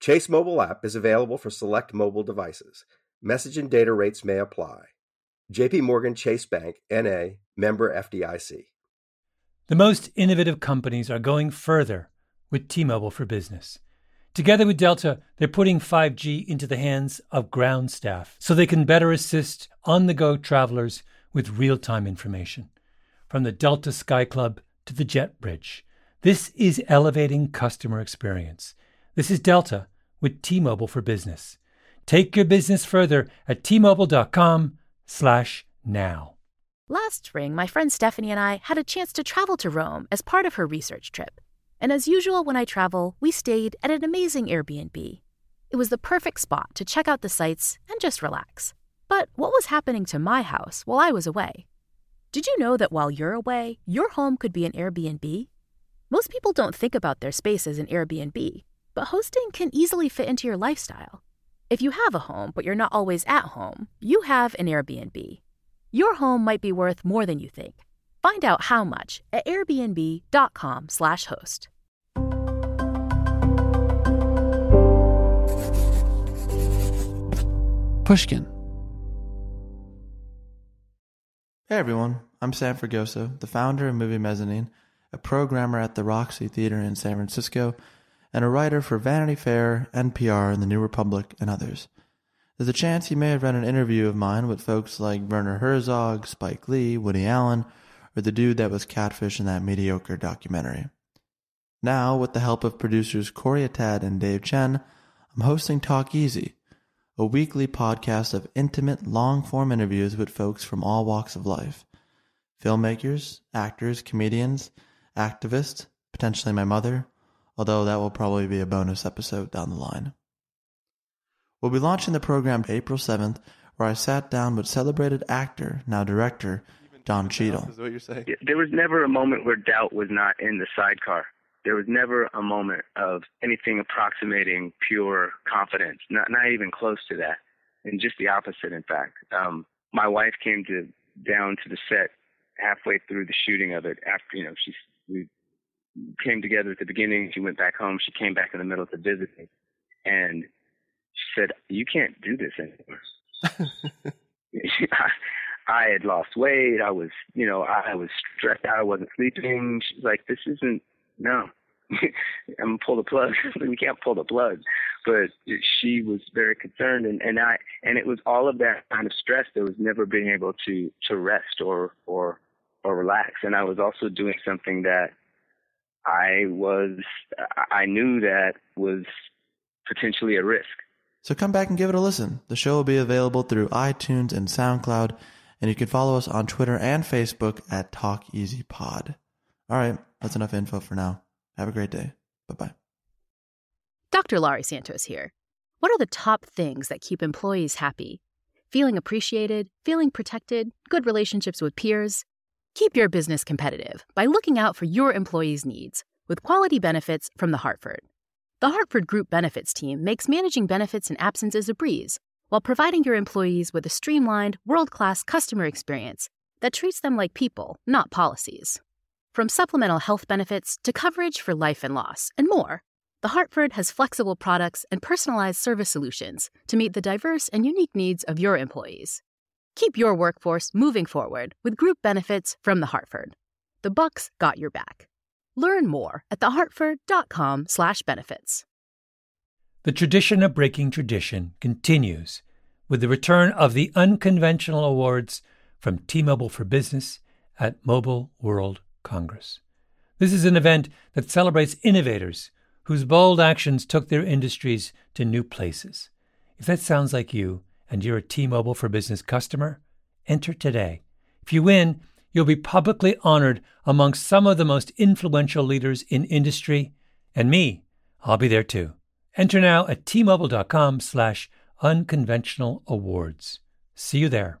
Chase mobile app is available for select mobile devices. Message and data rates may apply. JP Morgan Chase Bank, N.A., member FDIC. The most innovative companies are going further with T-Mobile for Business. Together with Delta, they're putting 5G into the hands of ground staff so they can better assist on-the-go travelers with real-time information. From the Delta Sky Club to the jet bridge, this is elevating customer experience. This is Delta with T-Mobile for Business. Take your business further at T-Mobile.com/now. Last spring, my friend Stephanie and I had a chance to travel to Rome as part of her research trip. And as usual, when I travel, we stayed at an amazing Airbnb. It was the perfect spot to check out the sights and just relax. But what was happening to my house while I was away? Did you know that while you're away, your home could be an Airbnb? Most people don't think about their space as an Airbnb, but hosting can easily fit into your lifestyle. If you have a home, but you're not always at home, you have an Airbnb. Your home might be worth more than you think. Find out how much at airbnb.com/host. Pushkin. Hey everyone, I'm Sam Fragoso, the founder of Movie Mezzanine, a programmer at the Roxy Theater in San Francisco, and a writer for Vanity Fair, NPR, and The New Republic, and others. There's a chance you may have read an interview of mine with folks like Werner Herzog, Spike Lee, Woody Allen, or the dude that was catfish in that mediocre documentary. Now, with the help of producers Corey Attad and Dave Chen, I'm hosting Talk Easy, a weekly podcast of intimate, long-form interviews with folks from all walks of life. Filmmakers, actors, comedians, activists, potentially my mother, although that will probably be a bonus episode down the line. We'll be launching the program April 7th, where I sat down with celebrated actor, now director, Don Cheadle. Is what you're saying? There was never a moment where doubt was not in the sidecar. There was never a moment of anything approximating pure confidence, not even close to that, and just the opposite, in fact. My wife came down to the set halfway through the shooting of it. After, we came together at the beginning. She went back home. She came back in the middle to visit me, and she said, "You can't do this anymore." I had lost weight. I was, I was stressed out. I wasn't sleeping. She's like, "This isn't. No, I'm gonna pull the plug." We can't pull the plug. But she was very concerned, and it was all of that kind of stress that was never being able to rest or relax. And I was also doing something that I knew that was potentially a risk. So come back and give it a listen. The show will be available through iTunes and SoundCloud, and you can follow us on Twitter and Facebook at TalkEasyPod. All right, that's enough info for now. Have a great day. Bye-bye. Dr. Laurie Santos here. What are the top things that keep employees happy? Feeling appreciated, feeling protected, good relationships with peers. Keep your business competitive by looking out for your employees' needs with quality benefits from The Hartford. The Hartford Group Benefits team makes managing benefits and absences a breeze while providing your employees with a streamlined, world-class customer experience that treats them like people, not policies. From supplemental health benefits to coverage for life and loss and more, The Hartford has flexible products and personalized service solutions to meet the diverse and unique needs of your employees. Keep your workforce moving forward with group benefits from The Hartford. The Bucks got your back. Learn more at thehartford.com/benefits. The tradition of breaking tradition continues with the return of the unconventional awards from T-Mobile for Business at Mobile World Congress. This is an event that celebrates innovators whose bold actions took their industries to new places. If that sounds like you, and you're a T-Mobile for Business customer, enter today. If you win, you'll be publicly honored amongst some of the most influential leaders in industry, and me, I'll be there too. Enter now at T-Mobile.com/awards. Unconventional Awards. See you there.